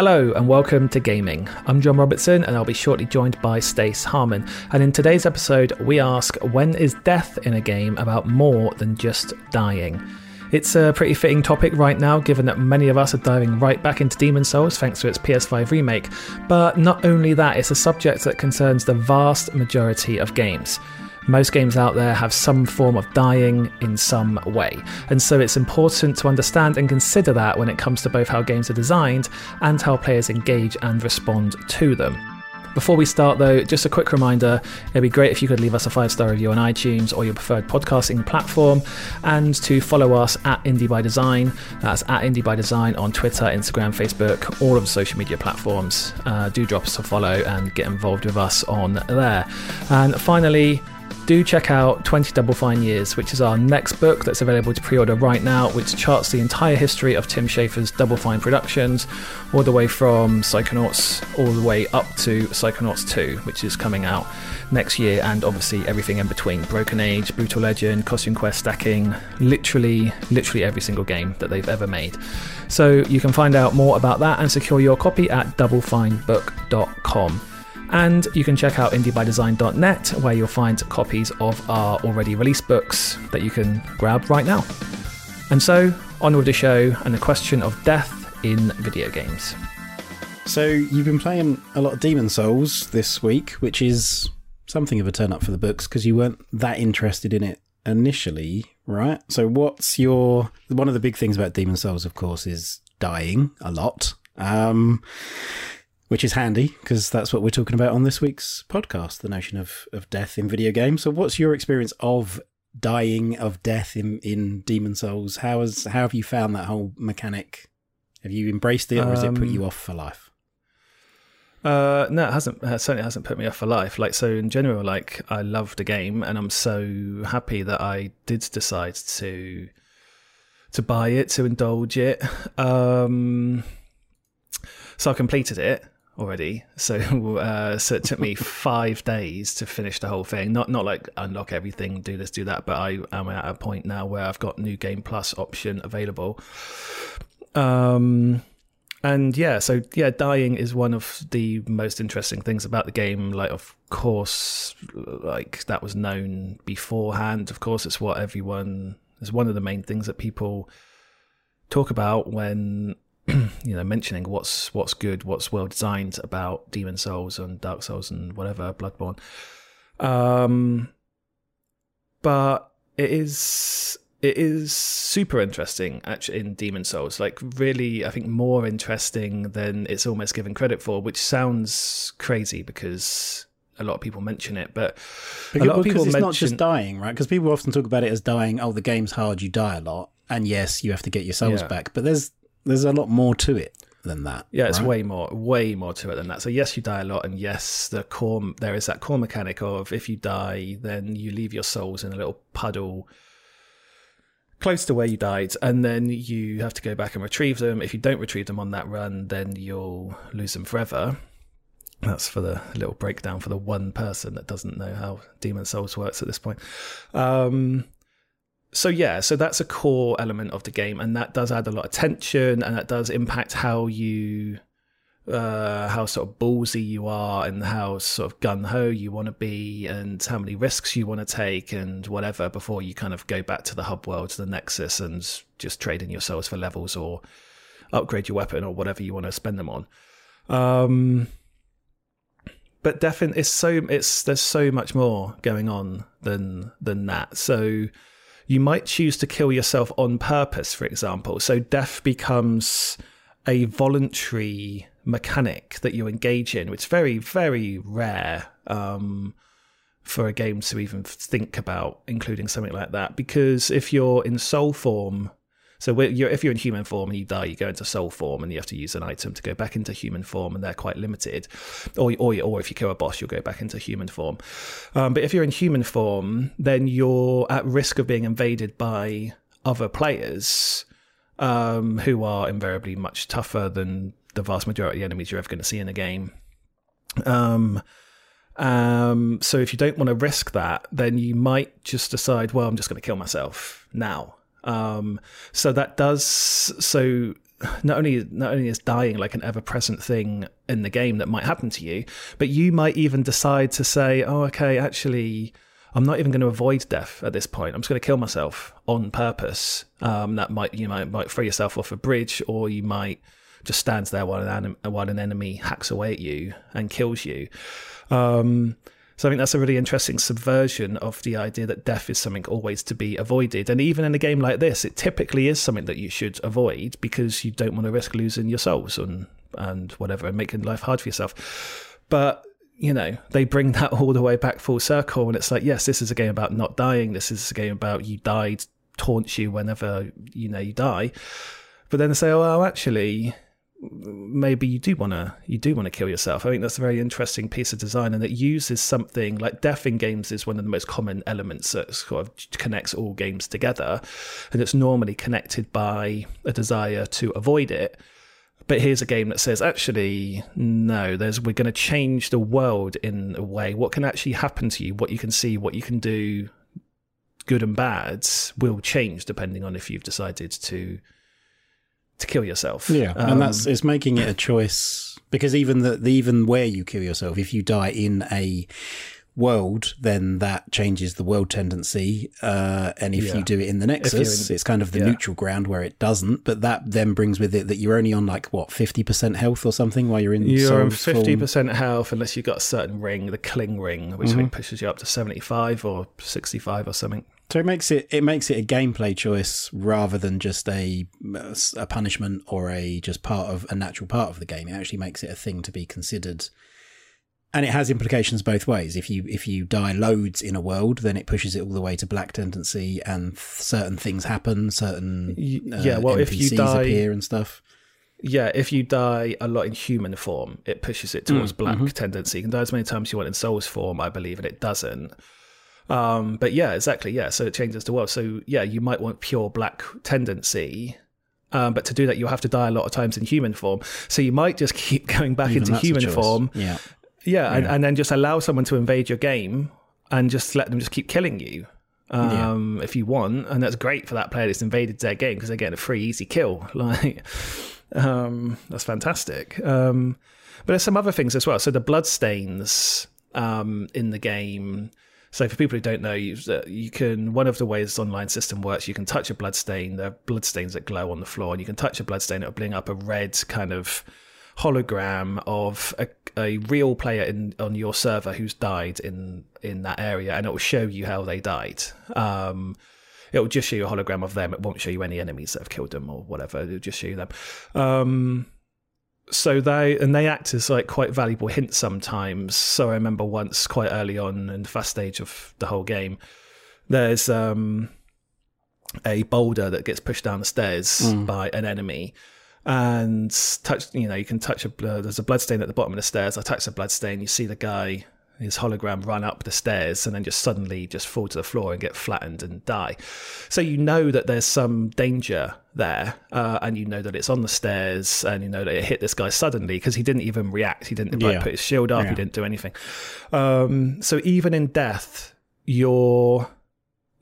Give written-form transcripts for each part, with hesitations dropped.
Hello and welcome to Gaming. I'm John Robertson and I'll be shortly joined by Stace Harmon, and in today's episode we ask, when is death in a game about more than just dying? It's a pretty fitting topic right now, given that many of us are diving right back into Demon's Souls thanks to its PS5 remake, but not only that, it's a subject that concerns the vast majority of games. Most games out there have some form of dying in some way, and so it's important to understand and consider that when it comes to both how games are designed and how players engage and respond to them. Before we start though, just a quick reminder, it'd be great if you could leave us a 5-star review on iTunes or your preferred podcasting platform, and to follow us at Indie by Design. That's at Indie by Design on Twitter, Instagram, Facebook, all of the social media platforms. Do drop us a follow and get involved with us on there. And finally, do check out 20 Double Fine Years, which is our next book that's available to pre-order right now, which charts the entire history of Tim Schafer's Double Fine productions, all the way from Psychonauts all the way up to Psychonauts 2, which is coming out next year, and obviously everything in between. Broken Age, Brutal Legend, Costume Quest, Stacking, literally every single game that they've ever made. So you can find out more about that and secure your copy at doublefinebook.com. And you can check out IndieByDesign.net, where you'll find copies of our already released books that you can grab right now. And so, on with the show and the question of death in video games. So, you've been playing a lot of Demon's Souls this week, which is something of a turn up for the books because you weren't that interested in it initially, right? So, what's your... One of the big things about Demon's Souls, of course, is dying a lot. Which is handy, because that's what we're talking about on this week's podcast, the notion of death in video games. So what's your experience of dying, of death in Demon's Souls? How have you found that whole mechanic? Have you embraced it, or has it put you off for life? No, it hasn't. It certainly hasn't put me off for life. So in general, I love the game, and I'm so happy that I did decide to buy it, to indulge it. So I completed it already, so it took me 5 days to finish the whole thing, not like unlock everything, do this, do that, but I am at a point now where I've got New Game Plus option available, and dying is one of the most interesting things about the game. Of course that was known beforehand. Of course, it's one of the main things that people talk about when mentioning what's good, what's well designed about Demon's Souls and Dark Souls and whatever, Bloodborne. But it is super interesting actually in Demon's Souls. Really, I think more interesting than it's almost given credit for, which sounds crazy because a lot of people mention it, but not just dying, right? Because people often talk about it as dying. Oh, the game's hard, you die a lot, and yes, you have to get your souls back, but there's a lot more to it than that. Yeah, it's right? way more to it than that. So yes, you die a lot, and yes, there is that core mechanic of if you die, then you leave your souls in a little puddle close to where you died, and then you have to go back and retrieve them. If you don't retrieve them on that run, then you'll lose them forever. That's for the little breakdown for the one person that doesn't know how Demon's Souls works at this point. So that's a core element of the game, and that does add a lot of tension, and that does impact how you, how sort of ballsy you are, and how sort of gung-ho you want to be, and how many risks you want to take, and whatever, before you kind of go back to the hub world, to the Nexus, and just trade in your souls for levels, or upgrade your weapon, or whatever you want to spend them on. But definitely, there's so much more going on than that. So you might choose to kill yourself on purpose, for example. So death becomes a voluntary mechanic that you engage in, which is very, very rare for a game to even think about including something like that. Because if you're in soul form, if you're in human form and you die, you go into soul form and you have to use an item to go back into human form, and they're quite limited. Or if you kill a boss, you'll go back into human form. But if you're in human form, then you're at risk of being invaded by other players who are invariably much tougher than the vast majority of the enemies you're ever going to see in a game. So if you don't want to risk that, then you might just decide, well, I'm just going to kill myself now. So not only is dying like an ever-present thing in the game that might happen to you, but you might even decide to say, oh, okay, actually, I'm not even going to avoid death at this point. I'm just going to kill myself on purpose. That might, you might throw yourself off a bridge, or you might just stand there while an enemy hacks away at you and kills you. So I think that's a really interesting subversion of the idea that death is something always to be avoided. And even in a game like this, it typically is something that you should avoid because you don't want to risk losing your souls and whatever, and making life hard for yourself. But, you know, they bring that all the way back full circle, and it's like, yes, this is a game about not dying. This is a game about you died, taunts you whenever, you know, you die. But then they say, oh, well, actually, maybe you do want to kill yourself. I think that's a very interesting piece of design, and it uses something like death in games is one of the most common elements that sort of connects all games together, and it's normally connected by a desire to avoid it. But here's a game that says, actually, no, we're going to change the world in a way. What can actually happen to you, what you can see, what you can do, good and bad, will change depending on if you've decided to kill yourself. Yeah, and it's making it a choice, because even where you kill yourself, if you die in a world, then that changes the world tendency, and if you do it in the Nexus, it's kind of the neutral ground where it doesn't, but that then brings with it that you're only on like, what, 50% health or something while you're on 50% health, unless you've got a certain ring, the Kling ring, which I think pushes you up to 75 or 65 or something. So it makes it a gameplay choice rather than just a punishment or just part of a natural part of the game. It actually makes it a thing to be considered, and it has implications both ways. If you die loads in a world, then it pushes it all the way to black tendency, and certain things happen. Certain NPCs if you die, appear and stuff. Yeah, if you die a lot in human form, it pushes it towards black tendency. You can die as many times as you want in Souls form, I believe, and it doesn't. But yeah, exactly. Yeah. So it changes the world. So yeah, you might want pure black tendency. But to do that, you'll have to die a lot of times in human form. So you might just keep going back into human form. Yeah. Yeah. And then just allow someone to invade your game and just let them just keep killing you. If you want. And that's great for that player that's invaded their game, because they're getting a free, easy kill. Like, that's fantastic. But there's some other things as well. So the bloodstains, in the game. So for people who don't know, you can, one of the ways the online system works, you can touch a bloodstain. There are bloodstains that glow on the floor, and you can touch a bloodstain. It'll bring up a red kind of hologram of a real player on your server who's died in that area, and it will show you how they died. It will just show you a hologram of them. It won't show you any enemies that have killed them or whatever. It'll just show you them. So they act as like quite valuable hints sometimes. So I remember once, quite early on in the first stage of the whole game, there's a boulder that gets pushed down the stairs by an enemy, and there's a bloodstain at the bottom of the stairs. I touch the bloodstain, you see the guy, his hologram, run up the stairs and then just suddenly just fall to the floor and get flattened and die. So you know that there's some danger there, and you know that it's on the stairs, and you know that it hit this guy suddenly because he didn't even react. He didn't put his shield up. Yeah. He didn't do anything. So even in death, you're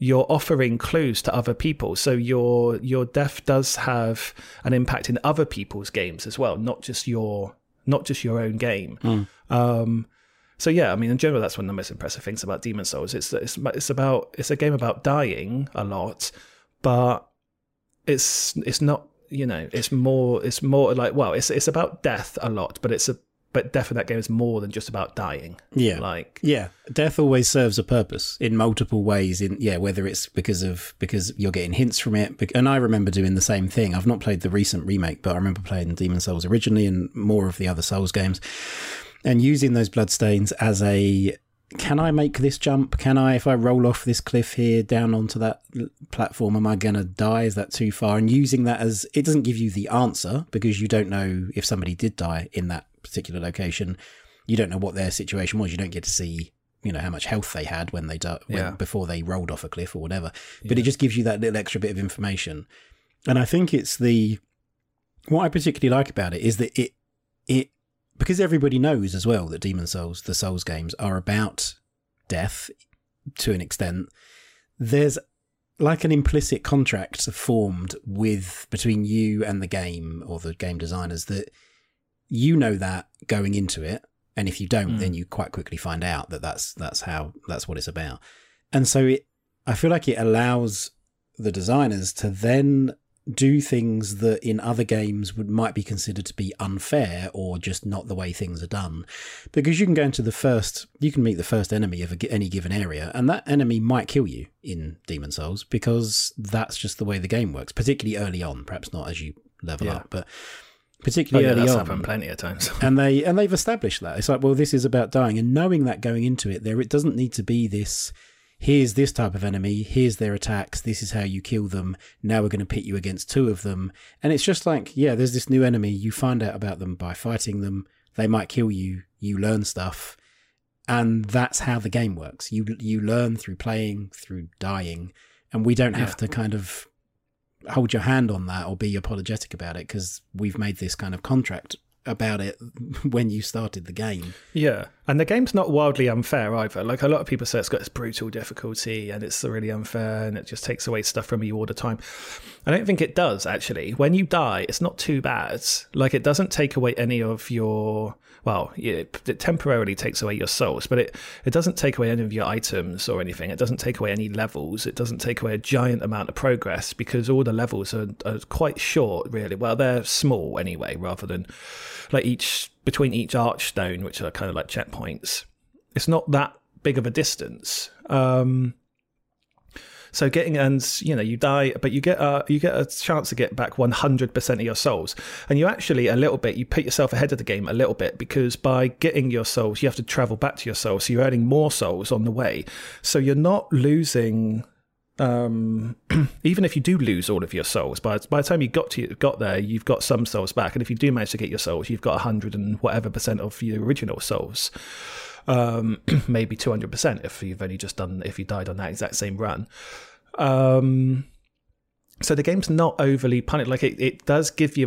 offering clues to other people. So your death does have an impact in other people's games as well, not just your own game. So yeah, I mean, in general, that's one of the most impressive things about Demon's Souls. It's a game about dying a lot, but it's not, you know, it's more like, well, it's about death a lot, but but death in that game is more than just about dying. Yeah, death always serves a purpose in multiple ways. Whether it's because you're getting hints from it, and I remember doing the same thing. I've not played the recent remake, but I remember playing Demon's Souls originally and more of the other Souls games, and using those bloodstains as a, can I make this jump? Can I, if I roll off this cliff here down onto that platform, am I going to die? Is that too far? And using that as, it doesn't give you the answer because you don't know if somebody did die in that particular location. You don't know what their situation was. You don't get to see, you know, how much health they had when they died, before they rolled off a cliff or whatever. But it just gives you that little extra bit of information. And I think what I particularly like about it is that it because everybody knows as well that Demon's Souls, the Souls games, are about death to an extent. There's like an implicit contract formed with between you and the game or the game designers that you know that going into it, and if you don't, then you quite quickly find out that that's what it's about. And so I feel like it allows the designers to then do things that in other games might be considered to be unfair or just not the way things are done, because you can go into you can meet the first enemy of any given area, and that enemy might kill you in Demon's Souls because that's just the way the game works, particularly early on, perhaps not as you level up, but particularly early that's on. Happened plenty of times. and they've established that. It's like, well, this is about dying, and knowing that going into it, it doesn't need to be this, here's this type of enemy, here's their attacks, this is how you kill them, now we're going to pit you against two of them. And it's just like, yeah, there's this new enemy, you find out about them by fighting them, they might kill you, you learn stuff, and that's how the game works. You learn through playing, through dying, and we don't have to kind of hold your hand on that or be apologetic about it, because we've made this kind of contract about it when you started the game. Yeah, and the game's not wildly unfair either. Like, a lot of people say it's got this brutal difficulty and it's really unfair and it just takes away stuff from you all the time. I don't think it does, actually. When you die, it's not too bad. Like, it doesn't take away any of your... well, it temporarily takes away your souls, but it doesn't take away any of your items or anything. It doesn't take away any levels. It doesn't take away a giant amount of progress, because all the levels are quite short, really. Well, they're small anyway, rather than like between each archstone, which are kind of like checkpoints. It's not that big of a distance. So you die, but you get a chance to get back 100% of your souls. And you actually, you put yourself ahead of the game a little bit, because by getting your souls, you have to travel back to your souls. So you're adding more souls on the way. So you're not losing, even if you do lose all of your souls, by the time you got there, you've got some souls back. And if you do manage to get your souls, you've got 100 and whatever percent of your original souls. Maybe 200% if you've only just done, if you died on that exact same run. So the game's not overly punished. Like, it does give you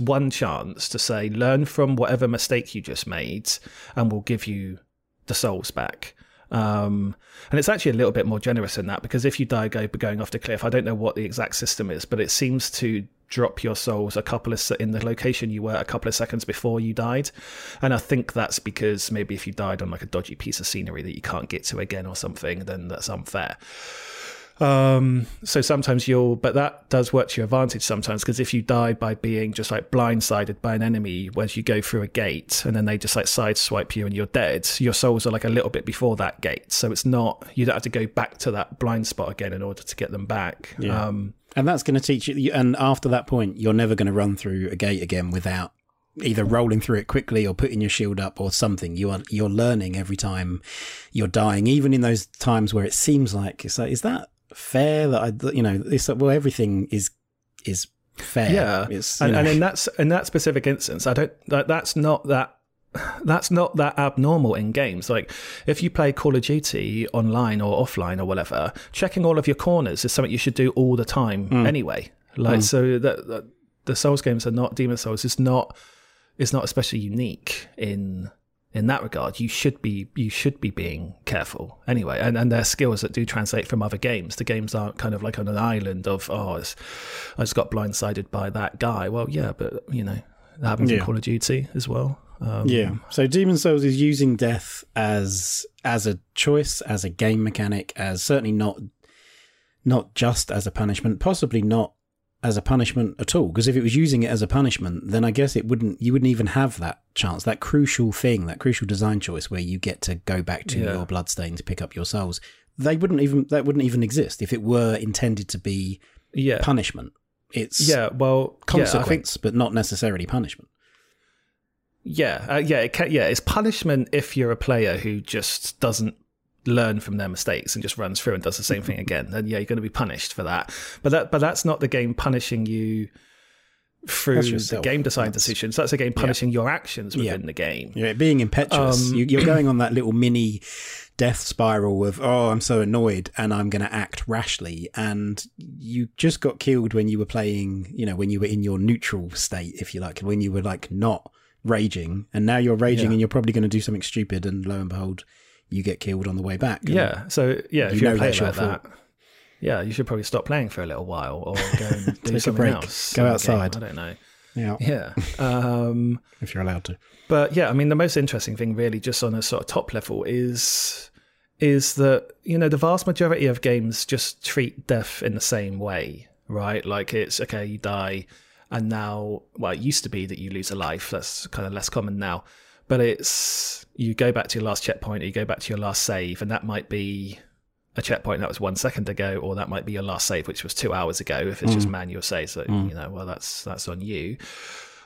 one chance to say, learn from whatever mistake you just made and we'll give you the souls back. And it's actually a little bit more generous than that, because if you die going off the cliff, I don't know what the exact system is, but it seems to drop your souls in the location you were a couple of seconds before you died. And I think that's because maybe if you died on like a dodgy piece of scenery that you can't get to again or something, then that's unfair. So sometimes but that does work to your advantage sometimes, because if you die by being just like blindsided by an enemy as you go through a gate and then they just like sideswipe you and you're dead, your souls are like a little bit before that gate. So you don't have to go back to that blind spot again in order to get them back. Yeah. And that's going to teach you, and after that point, you're never going to run through a gate again without either rolling through it quickly or putting your shield up or something. You're learning every time you're dying, even in those times where it seems like, it's like, is that fair? It's like, well, everything is fair. Yeah, and in that specific instance, that's not that abnormal in games. Like, if you play Call of Duty online or offline or whatever, checking all of your corners is something you should do all the time anyway. Like, so that the Souls games are not, Demon Souls is not especially unique in that regard. You should be being careful anyway. And there are skills that do translate from other games. The games aren't kind of like on an island of, I just got blindsided by that guy. Well, yeah, but that happens in Call of Duty as well. So Demon's Souls is using death as a choice, as a game mechanic, as certainly not just as a punishment, possibly not as a punishment at all, because if it was using it as a punishment, then I guess you wouldn't even have that chance, that crucial thing, that crucial design choice where you get to go back to your bloodstain to pick up your souls. That wouldn't even exist if it were intended to be punishment. It's consequence, but not necessarily punishment. It's punishment if you're a player who just doesn't learn from their mistakes and just runs through and does the same thing again. Then you're going to be punished for that. But that's not the game punishing you through the game design decisions. That's the game punishing your actions within the game. Yeah, being impetuous. You're going on that little mini death spiral of, I'm so annoyed and I'm going to act rashly. And you just got killed when you were playing, when you were in your neutral state, if you like, when you were like not raging, and now you're raging and you're probably going to do something stupid, and lo and behold, you get killed on the way back. So if you're a player like that, Yeah, you should probably stop playing for a little while or go and do something else. Go outside. Game, I don't know. Yeah. Yeah. If you're allowed to. But yeah, I mean, the most interesting thing really just on a sort of top level is that, you know, the vast majority of games just treat death in the same way, right? Like it's, okay, you die and now, well, it used to be that you lose a life. That's kind of less common now. But it's, you go back to your last checkpoint, or you go back to your last save, and that might be a checkpoint that was 1 second ago, or that might be your last save, which was 2 hours ago, if it's just manual save. So, you know, well, that's on you.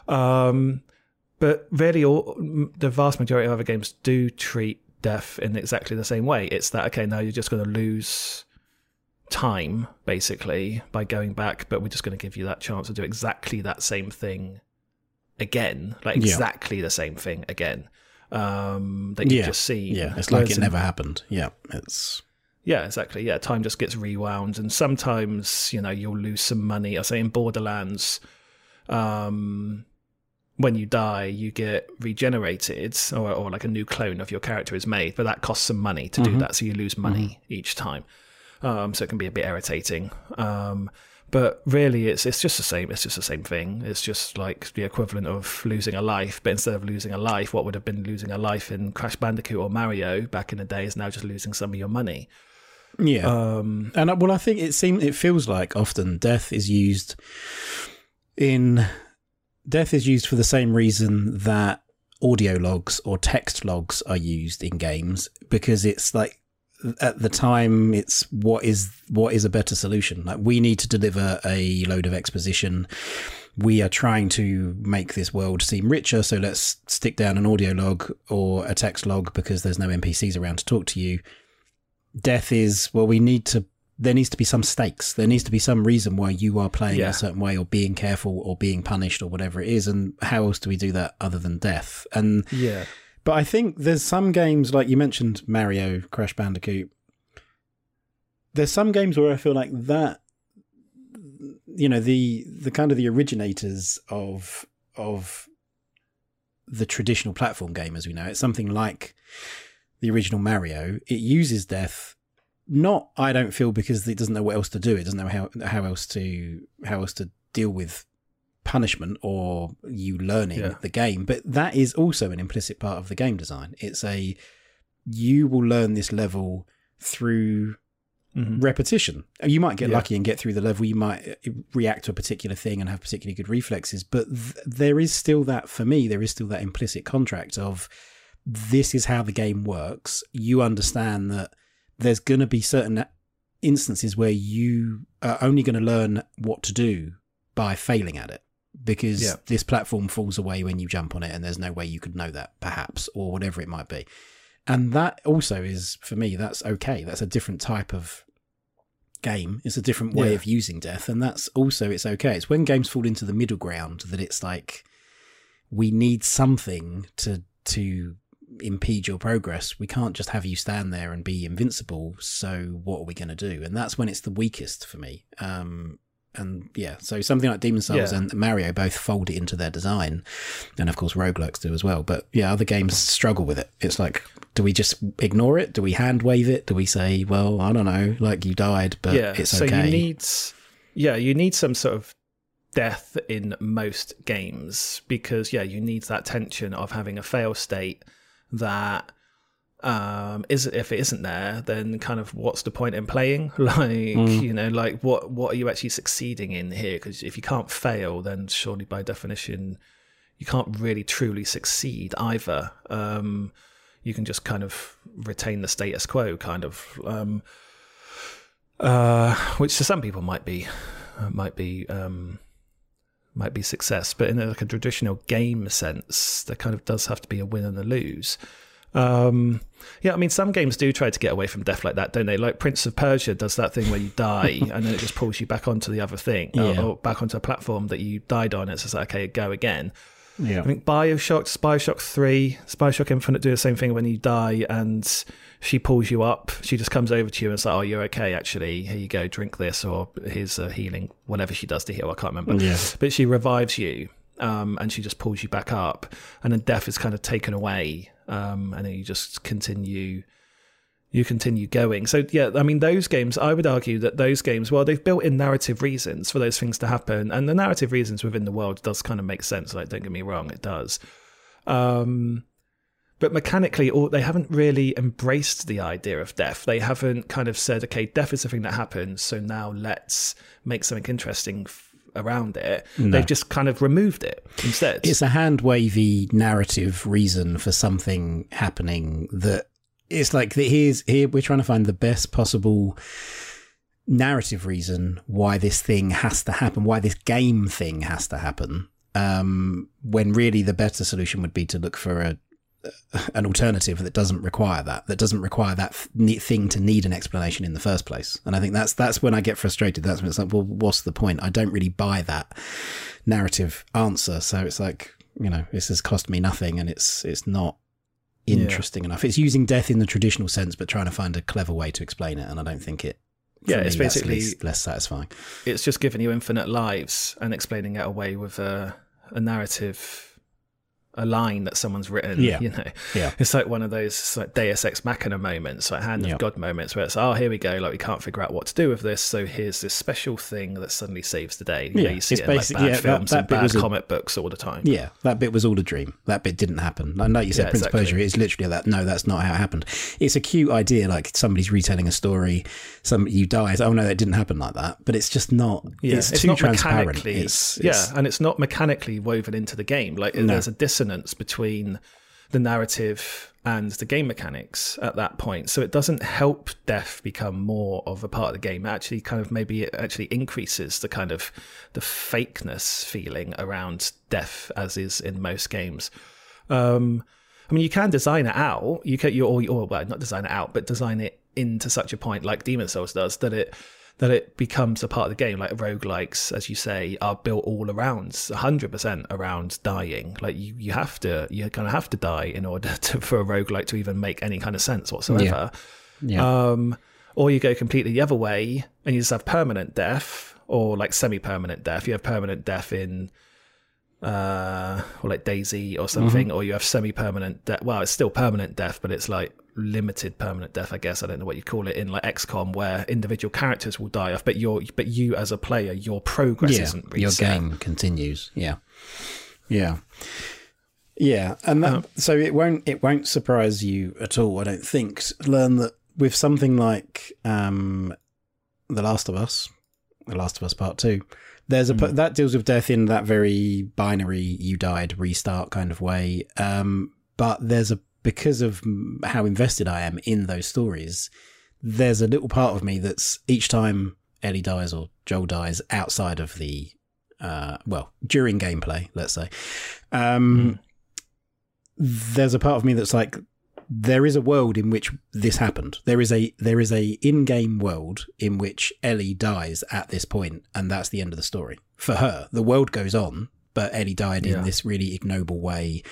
But really, the vast majority of other games do treat death in exactly the same way. It's that, okay, now you're just going to lose time, basically, by going back, but we're just going to give you that chance to do exactly that same thing again, like exactly the same thing again, that you've just seen. Yeah, it's like it never happened. Yeah, it's... Yeah, exactly. Yeah, time just gets rewound, and sometimes, you know, you'll lose some money. I say in Borderlands, when you die, you get regenerated, or like a new clone of your character is made, but that costs some money to do that, so you lose money each time. So it can be a bit irritating. But really, it's just the same. It's just the same thing. It's just like the equivalent of losing a life. But instead of losing a life, what would have been losing a life in Crash Bandicoot or Mario back in the day is now just losing some of your money. Yeah. And well, I think it feels like often death is used for the same reason that audio logs or text logs are used in games, because it's like, at the time, it's what is a better solution. Like, we need to deliver a load of exposition. We are trying to make this world seem richer, so let's stick down an audio log or a text log because there's no NPCs around to talk to you. Death is, well, there needs to be some stakes. There needs to be some reason why you are playing a certain way, or being careful, or being punished, or whatever it is. And how else do we do that other than death? And yeah. But I think there's some games, like you mentioned Mario, Crash Bandicoot, there's some games where I feel like that, you know, the kind of the originators of the traditional platform game as we know, it's something like the original Mario. It uses death, not, I don't feel, because it doesn't know what else to do. It doesn't know how else to deal with punishment or you learning the game, but that is also an implicit part of the game design. It's you will learn this level through repetition. You might get lucky and get through the level. You might react to a particular thing and have particularly good reflexes, but there is still that, for me, there is still that implicit contract of, this is how the game works. You understand that there's going to be certain instances where you are only going to learn what to do by failing at it, because this platform falls away when you jump on it, and there's no way you could know that, perhaps, or whatever it might be. And that also is, for me, that's okay. That's a different type of game. It's a different way of using death, and that's also, it's okay. It's when games fall into the middle ground that it's like, we need something to impede your progress. We can't just have you stand there and be invincible, so what are we going to do? And that's when it's the weakest for me. And yeah, so something like Demon's Souls and Mario both fold it into their design, and of course roguelikes do as well, but yeah, other games struggle with it. It's like, do we just ignore it? Do we hand wave it? Do we say, well, I don't know, like, you died, but it's so okay. You need some sort of death in most games, because you need that tension of having a fail state that is, if it isn't there, then kind of what's the point in playing? Like, you know, like what are you actually succeeding in here? Because if you can't fail, then surely by definition you can't really truly succeed either. You can just kind of retain the status quo, kind of, which to some people might be success, but in like a traditional game sense, there kind of does have to be a win and a lose. I mean, some games do try to get away from death like that, don't they? Like Prince of Persia does that thing where you die and then it just pulls you back onto the other thing, or back onto a platform that you died on. It's just like, okay, go again. I think Bioshock 3, Bioshock Infinite do the same thing. When you die and she pulls you up, she just comes over to you and is like, oh, you're okay, actually, here you go, drink this, or here's a healing, whatever she does to heal, I can't remember. But she revives you, and she just pulls you back up, and then death is kind of taken away. And then you just continue you continue going. So yeah, I mean, those games, I would argue that those games, well, they've built in narrative reasons for those things to happen, and the narrative reasons within the world does kind of make sense. Like, don't get me wrong, it does. But mechanically, they haven't really embraced the idea of death. They haven't kind of said, okay, death is the thing that happens, so now let's make something interesting around it. No. They've just kind of removed it instead. It's a hand-wavy narrative reason for something happening that it's like, here we're trying to find the best possible narrative reason why this thing has to happen, why this game thing has to happen, when really the better solution would be to look for an alternative that doesn't require that, thing to need an explanation in the first place. And I think that's when I get frustrated. That's when it's like, well, what's the point? I don't really buy that narrative answer. So it's like, you know, this has cost me nothing, and it's not interesting enough. It's using death in the traditional sense, but trying to find a clever way to explain it. And I don't think it, it's basically less satisfying. It's just giving you infinite lives and explaining it away with a narrative, a line that someone's written, you know. Yeah. It's like one of those like Deus Ex Machina moments, like Hand of God moments, where it's, oh, here we go, like we can't figure out what to do with this, so here's this special thing that suddenly saves the day. You know, you see it in like bad films and bad comic books all the time. Yeah, that bit was all a dream. That bit didn't happen. I know you said Prince of Persia is literally that. No, that's not how it happened. It's a cute idea, like somebody's retelling a story, you die, oh no, that didn't happen like that. But it's just not, it's too not transparent. It's and it's not mechanically woven into the game. Like there's a dissonance between the narrative and the game mechanics at that point, so it doesn't help death become more of a part of the game. Actually, kind of maybe it actually increases the kind of the fakeness feeling around death, as is in most games. I mean, you can design it out. Well, not design it out, but design it into such a point, like Demon's Souls does, that it becomes a part of the game. Like roguelikes, as you say, are built all around 100% around dying. Like you kind of have to die in order for a roguelike to even make any kind of sense whatsoever. Yeah. Or you go completely the other way and you just have permanent death, or like semi-permanent death. You have permanent death in or like DayZ or something, or you have semi-permanent death. Well, it's still permanent death, but it's like limited permanent death, I guess. I don't know what you call it in like XCOM, where individual characters will die off, but you as a player, your progress isn't reset. Your game continues. Yeah. And that, so it won't surprise you at all, I don't think, to learn that with something like The Last of Us Part 2, there's that deals with death in that very binary, you died, restart kind of way. But because of how invested I am in those stories, there's a little part of me that's, each time Ellie dies or Joel dies outside of the, during gameplay, let's say, there's a part of me that's like, there is a world in which this happened. There is a in-game world in which Ellie dies at this point, and that's the end of the story for her. The world goes on, but Ellie died in this really ignoble way,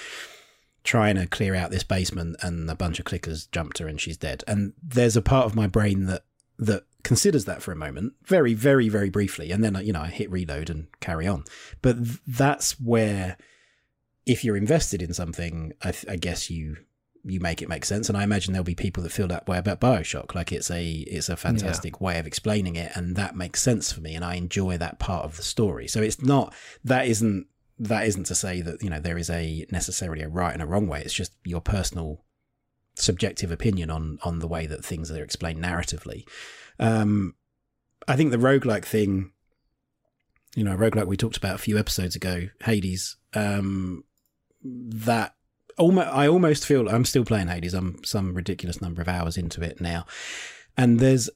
trying to clear out this basement, and a bunch of clickers jumped her and she's dead. And there's a part of my brain that considers that for a moment, very, very, very briefly. And then, you know, I hit reload and carry on. But that's where, if you're invested in something, I guess you make it make sense. And I imagine there'll be people that feel that way about Bioshock. Like it's a fantastic way of explaining it. And that makes sense for me. And I enjoy that part of the story. So it's not, that isn't to say that, you know, there is necessarily a right and a wrong way. It's just your personal subjective opinion on the way that things are explained narratively. I think the roguelike thing, you know, roguelike we talked about a few episodes ago, Hades, that I almost feel like I'm still playing Hades. I'm some ridiculous number of hours into it now. And there's,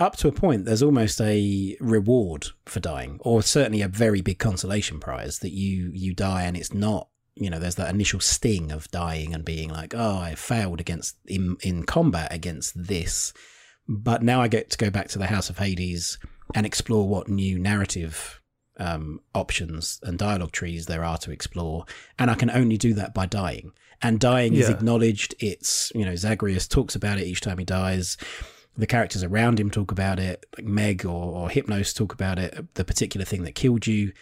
up to a point, there's almost a reward for dying, or certainly a very big consolation prize that you die, and it's not, you know, there's that initial sting of dying and being like, oh, I failed against in combat against this, but now I get to go back to the House of Hades and explore what new narrative options and dialogue trees there are to explore, and I can only do that by dying. And dying is acknowledged. It's, you know, Zagreus talks about it each time he dies. The characters around him talk about it, like Meg or Hypnos talk about it, the particular thing that killed you.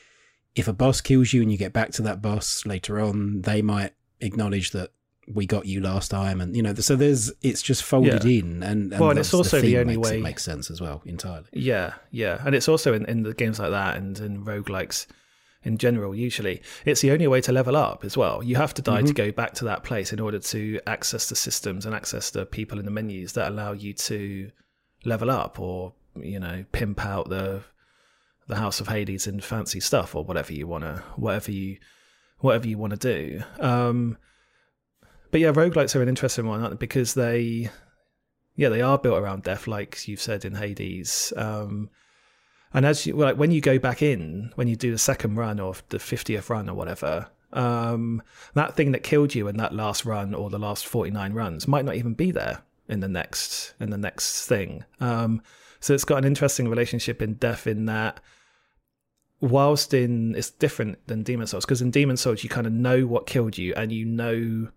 If a boss kills you and you get back to that boss later on, they might acknowledge that we got you last time, and you know, so there's, it's just folded in, and well, and it's also the only way it makes sense as well entirely. Yeah, and it's also in the games like that and in roguelikes in general, usually it's the only way to level up as well. You have to die to go back to that place in order to access the systems and access the people in the menus that allow you to level up, or you know, pimp out the House of Hades and fancy stuff, or whatever you want to do. But yeah, roguelikes are an interesting one, aren't they? Because they are built around death, like you've said in Hades. And as you, like, when you go back in, when you do the second run or the 50th run or whatever, that thing that killed you in that last run or the last 49 runs might not even be there in the next thing. So it's got an interesting relationship in death in that. Whilst in, it's different than Demon's Souls, because in Demon's Souls you kind of know what killed you and you know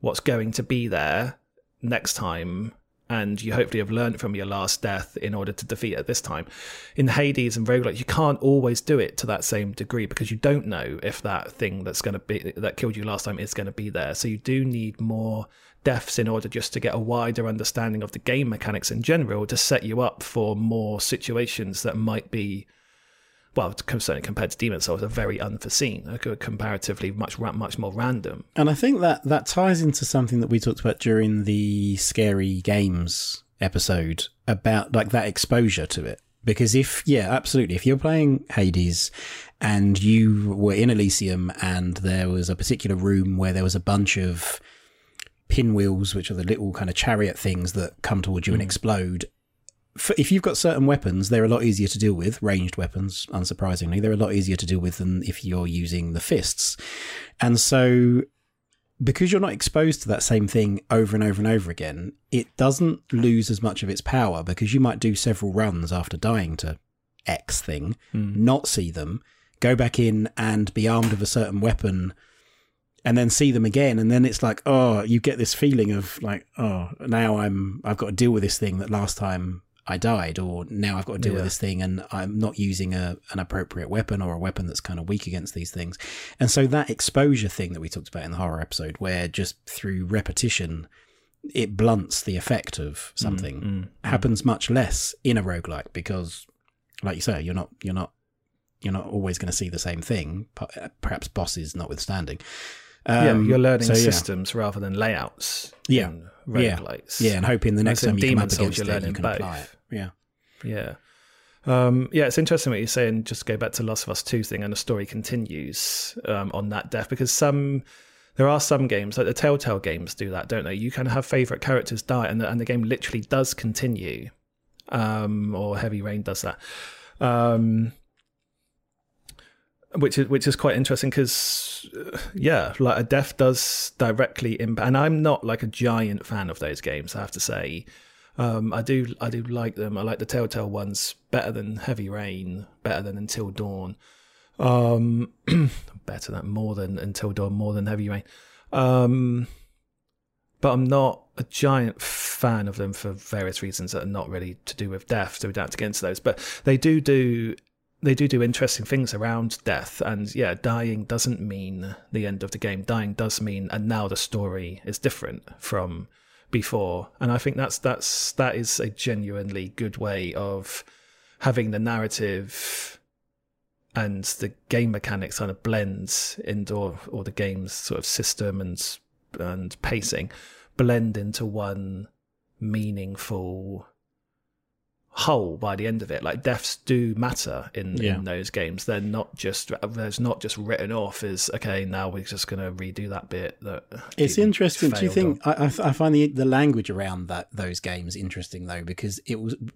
what's going to be there next time, and you hopefully have learned from your last death in order to defeat it this time. In Hades and roguelike, you can't always do it to that same degree because you don't know if that thing that's going to be, that killed you last time, is going to be there. So you do need more deaths in order just to get a wider understanding of the game mechanics in general, to set you up for more situations that might be, well, certainly compared to Demon's Souls, are very unforeseen, comparatively much more random. And I think that ties into something that we talked about during the Scary Games episode about, like, that exposure to it. Because if you're playing Hades and you were in Elysium and there was a particular room where there was a bunch of pinwheels, which are the little kind of chariot things that come towards you and explode. If you've got certain weapons, they're a lot easier to deal with. Ranged weapons, unsurprisingly, they're a lot easier to deal with than if you're using the fists. And so, because you're not exposed to that same thing over and over and over again, it doesn't lose as much of its power, because you might do several runs after dying to X thing, not see them, go back in and be armed with a certain weapon, and then see them again, and then it's like, oh, you get this feeling of like, oh, now I've got to deal with this thing that last time I died, or now I've got to deal with this thing and I'm not using an appropriate weapon, or a weapon that's kind of weak against these things. And so that exposure thing that we talked about in the horror episode, where just through repetition, it blunts the effect of something, happens much less in a roguelike, because like you say, you're not always going to see the same thing, perhaps bosses notwithstanding. You're learning systems rather than layouts. And hoping the next time you come up against it, you can apply it. It's interesting what you're saying. Just go back to Last of Us 2 thing, and the story continues on that death, because there are some games, like the Telltale games, do that, don't they? You kind of have favourite characters die, and the game literally does continue, or Heavy Rain does that, which is quite interesting, because like a death does directly impact. And I'm not like a giant fan of those games, I have to say. I do like them. I like the Telltale ones better than Heavy Rain, better than Until Dawn, more than Heavy Rain, but I'm not a giant fan of them for various reasons that are not really to do with death, so we don't have to get into those. But they do interesting things around death, and dying doesn't mean the end of the game. Dying does mean, and now the story is different from before. And I think that is a genuinely good way of having the narrative and the game mechanics kind of blend indoor, or the game's sort of system and pacing blend into one meaningful whole by the end of it. Like, deaths do matter in those games. They're not just written off as, okay, now we're just going to redo that bit. That it's interesting. Do you think I find the language around those games interesting though, because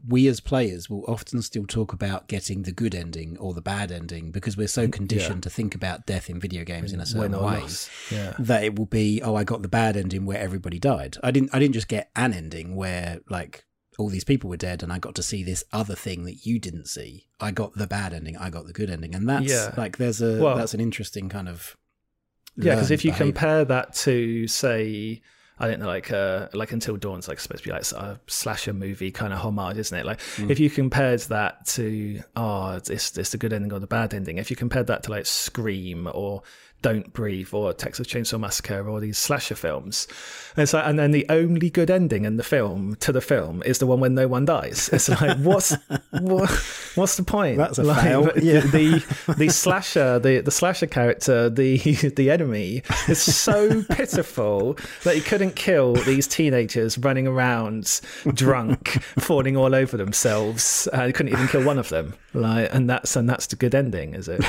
we as players will often still talk about getting the good ending or the bad ending, because we're so conditioned to think about death in video games in a certain way that it will be, oh, I got the bad ending where everybody died. I didn't just get an ending where, like, all these people were dead and I got to see this other thing that you didn't see. I got the bad ending, I got the good ending. And that's that's an interesting kind of because if you compare that to, say, I don't know, like Until Dawn's like supposed to be like a slasher movie kind of homage, isn't it? Like if you compared that to it's the good ending or the bad ending, if you compared that to like Scream or Don't Breathe or Texas Chainsaw Massacre or these slasher films. And it's like, and then the only good ending in the film to the film is the one when no one dies. It's like, what's the point? That's a like, fail. Yeah. The slasher, the slasher character, the enemy is so pitiful that he couldn't kill these teenagers running around drunk, falling all over themselves. He couldn't even kill one of them. Like, and that's the good ending, is it?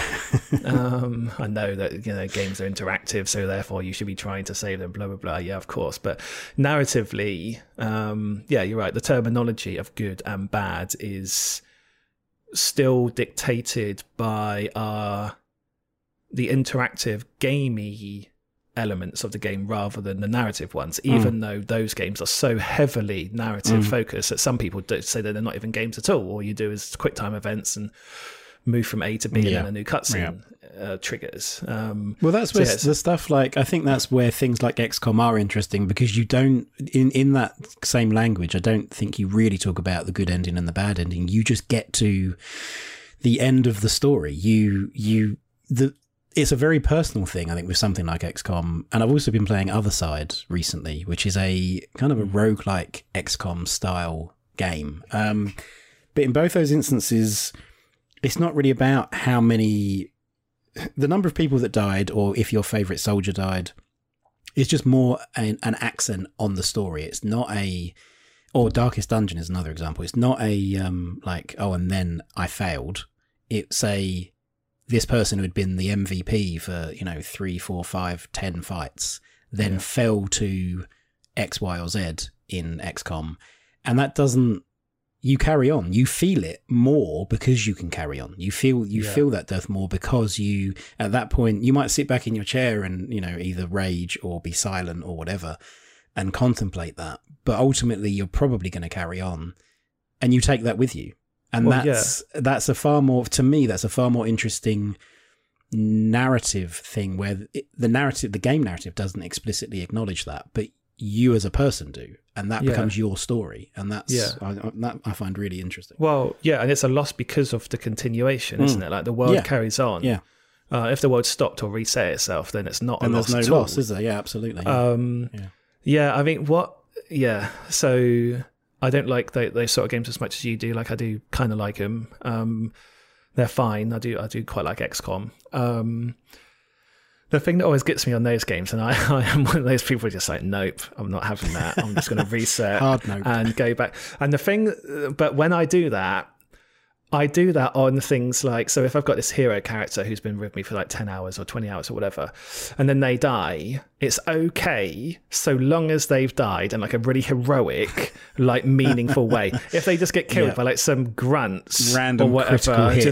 I know that, you know, games are interactive, so therefore you should be trying to save them, blah blah blah. Yeah, of course. But narratively, yeah, you're right, the terminology of good and bad is still dictated by the interactive gamey elements of the game rather than the narrative ones, even though those games are so heavily narrative focused that some people do say that they're not even games at all. All you do is quick time events and move from A to B, and a new cutscene triggers. Well, that's where the stuff like, I think that's where things like XCOM are interesting, because you don't, in that same language, I don't think you really talk about the good ending and the bad ending. You just get to the end of the story. It's a very personal thing, I think, with something like XCOM. And I've also been playing Other Side recently, which is a kind of a roguelike XCOM style game. But in both those instances, it's not really about the number of people that died, or if your favorite soldier died. It's just more an accent on the story. It's not or Darkest Dungeon is another example. It's not and then I failed. It's this person who had been the MVP for, 3, 4, 5, 10 fights, then fell to X, Y, or Z in XCOM. And that doesn't, you carry on, you feel it more because you can carry on. You feel, feel that death more because you, at that point, you might sit back in your chair and, either rage or be silent or whatever and contemplate that. But ultimately you're probably going to carry on, and you take that with you. And that's a far more, to me, that's a far more interesting narrative thing, where the game narrative doesn't explicitly acknowledge that, but you as a person do, and that becomes your story. And that's that I find really interesting. Well, yeah, and it's a loss because of the continuation, isn't it? Like the world carries on. Yeah. If the world stopped or reset itself, then it's not a loss. There's no loss, is there? Yeah, absolutely. I think so. I don't like those sort of games as much as you do. Like, I do kind of like them. They're fine. I do quite like XCOM. The thing that always gets me on those games, and I am one of those people who's just like, nope, I'm not having that. I'm just going to reset and go back. And but when I do that on things like, so if I've got this hero character who's been with me for like 10 hours or 20 hours or whatever, and then they die, it's okay so long as they've died in like a really heroic, like meaningful way. If they just get killed by like some grunts, random or whatever, it's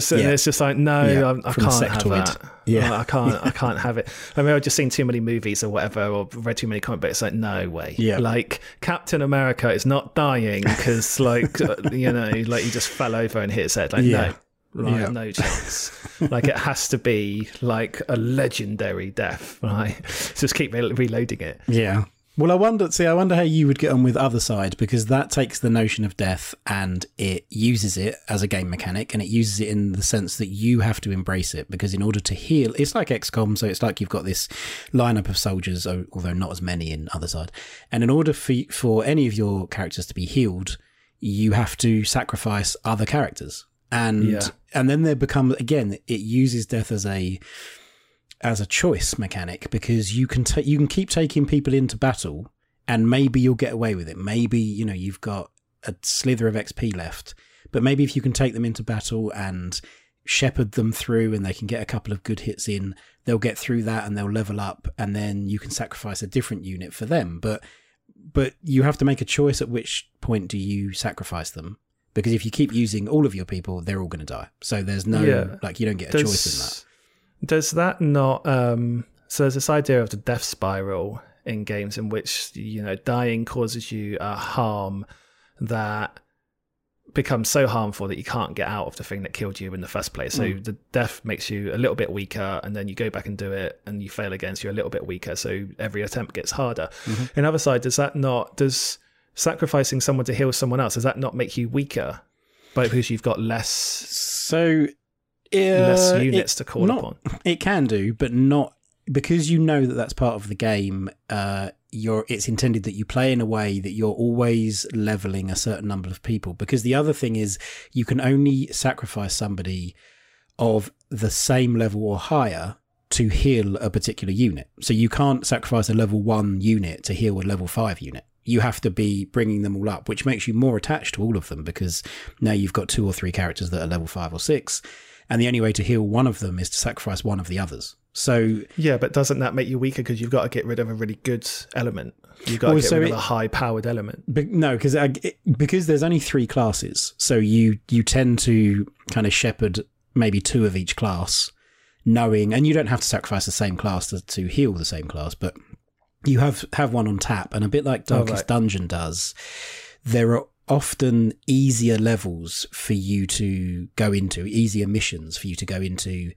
just like, no, I can't have that. Yeah. Like, I can't have it. I mean, I've just seen too many movies or whatever, or read too many comic books. It's like, no way. Yeah. Like, Captain America is not dying because, like, like he just fell over and hit his head. Like, no. Right, no chance. Like, it has to be, like, a legendary death, right? So just keep reloading it. Yeah. Well, I wonder how you would get on with Other Side, because that takes the notion of death and it uses it as a game mechanic, and it uses it in the sense that you have to embrace it, because in order to heal, it's like XCOM. So it's like you've got this lineup of soldiers, although not as many in Other Side. And in order for any of your characters to be healed, you have to sacrifice other characters. And then there becomes, again, it uses death as a choice mechanic, because you can keep taking people into battle, and maybe you'll get away with it. Maybe, you've got a slither of XP left, but maybe if you can take them into battle and shepherd them through, and they can get a couple of good hits in, they'll get through that and they'll level up, and then you can sacrifice a different unit for them. But you have to make a choice at which point do you sacrifice them, because if you keep using all of your people, they're all going to die. So there's no, like, you don't get a choice in that. Does that not... so there's this idea of the death spiral in games in which, dying causes you a harm that becomes so harmful that you can't get out of the thing that killed you in the first place. So the death makes you a little bit weaker, and then you go back and do it and you fail again, so you're a little bit weaker. So every attempt gets harder. Mm-hmm. In Other Side, does sacrificing someone to heal someone else, does that not make you weaker? But because you've got less... So... less units to call upon. It can do, but not because you know that that's part of the game, it's intended that you play in a way that you're always leveling a certain number of people. Because the other thing is you can only sacrifice somebody of the same level or higher to heal a particular unit. So you can't sacrifice a level 1 unit to heal a level 5 unit. You have to be bringing them all up, which makes you more attached to all of them, because now you've got 2 or 3 characters that are level 5 or 6, and the only way to heal one of them is to sacrifice one of the others. So yeah, but doesn't that make you weaker, because you've got to get rid of a really good element? You've got to get rid of a high-powered element. But no, because there's only 3 classes, so you tend to kind of shepherd maybe 2 of each class, knowing, and you don't have to sacrifice the same class to heal the same class, but you have one on tap. And a bit like Darkest Dungeon does, there are often easier levels for you to go into, easier missions for you to go into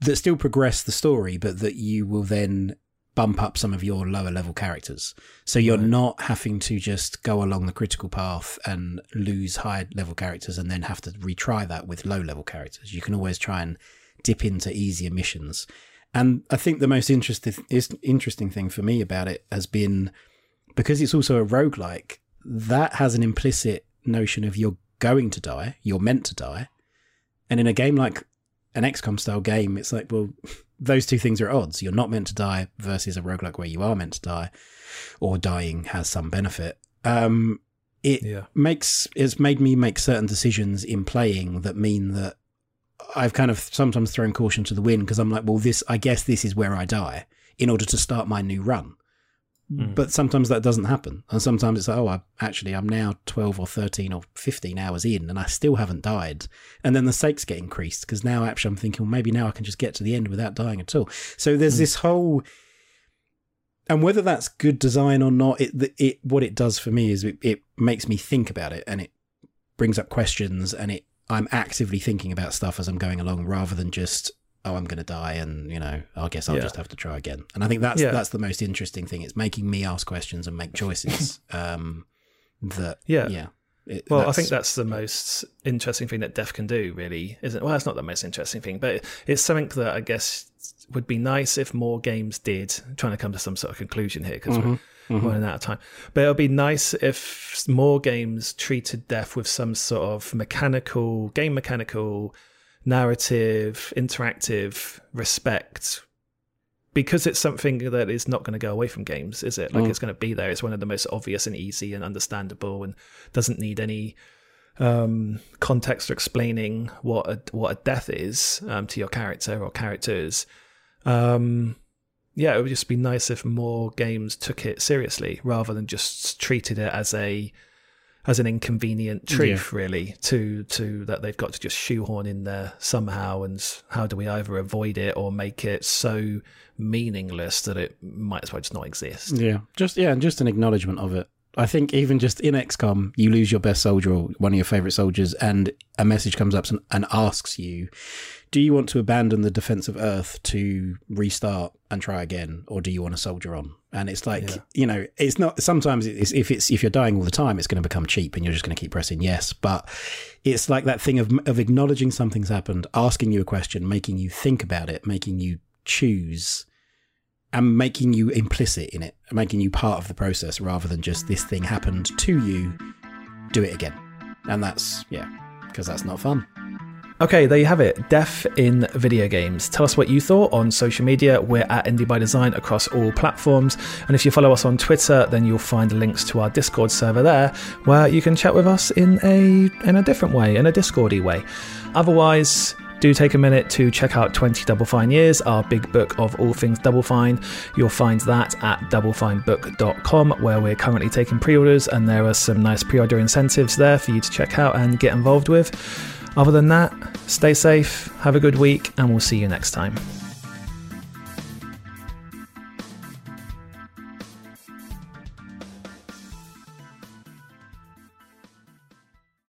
that still progress the story, but that you will then bump up some of your lower level characters. So you're not having to just go along the critical path and lose high level characters and then have to retry that with low level characters. You can always try and dip into easier missions. And I think the most interesting thing for me about it has been, because it's also a roguelike, that has an implicit notion of you're going to die, you're meant to die. And in a game like an XCOM style game, it's like, well, those 2 things are at odds. You're not meant to die versus a roguelike where you are meant to die, or dying has some benefit. It's made me make certain decisions in playing that mean that I've kind of sometimes thrown caution to the wind, because I'm like, well, I guess this is where I die in order to start my new run. Mm. But sometimes that doesn't happen. And sometimes it's like, oh, I'm now 12 or 13 or 15 hours in and I still haven't died. And then the stakes get increased, because now actually I'm thinking, well, maybe now I can just get to the end without dying at all. So there's this whole... And whether that's good design or not, what it does for me is it makes me think about it, and it brings up questions, and I'm actively thinking about stuff as I'm going along, rather than just, oh, I'm going to die and, I guess I'll just have to try again. And I think that's the most interesting thing. It's making me ask questions and make choices. I think that's the most interesting thing that Def can do, really, isn't it? Well, it's not the most interesting thing, but it's something that I guess would be nice if more games did. I'm trying to come to some sort of conclusion here, because we're running out of time. But it would be nice if more games treated death with some sort of mechanical, narrative, interactive respect, because it's something that is not going to go away from games, is it? Like, it's going to be there. It's one of the most obvious and easy and understandable, and doesn't need any context for explaining what a death is to your character or characters. It would just be nice if more games took it seriously, rather than just treated it as an inconvenient truth, really, to that they've got to just shoehorn in there somehow. And how do we either avoid it or make it so meaningless that it might as well just not exist? Yeah, just an acknowledgement of it. I think even just in XCOM, you lose your best soldier or one of your favourite soldiers, and a message comes up and asks you, do you want to abandon the defence of Earth to restart and try again, or do you want to soldier on? And it's like, it's not, sometimes if you're dying all the time, it's going to become cheap and you're just going to keep pressing yes. But it's like that thing of acknowledging something's happened, asking you a question, making you think about it, making you choose, and making you implicit in it, making you part of the process, rather than just this thing happened to you, do it again. And that's, because that's not fun. Okay, there you have it. Death in video games. Tell us what you thought on social media. We're at Indie by Design across all platforms. And if you follow us on Twitter, then you'll find links to our Discord server there, where you can chat with us in a different way, in a Discordy way. Otherwise... do take a minute to check out 20 Double Fine Years, our big book of all things Double Fine. You'll find that at doublefinebook.com, where we're currently taking pre-orders, and there are some nice pre-order incentives there for you to check out and get involved with. Other than that, stay safe, have a good week, and we'll see you next time.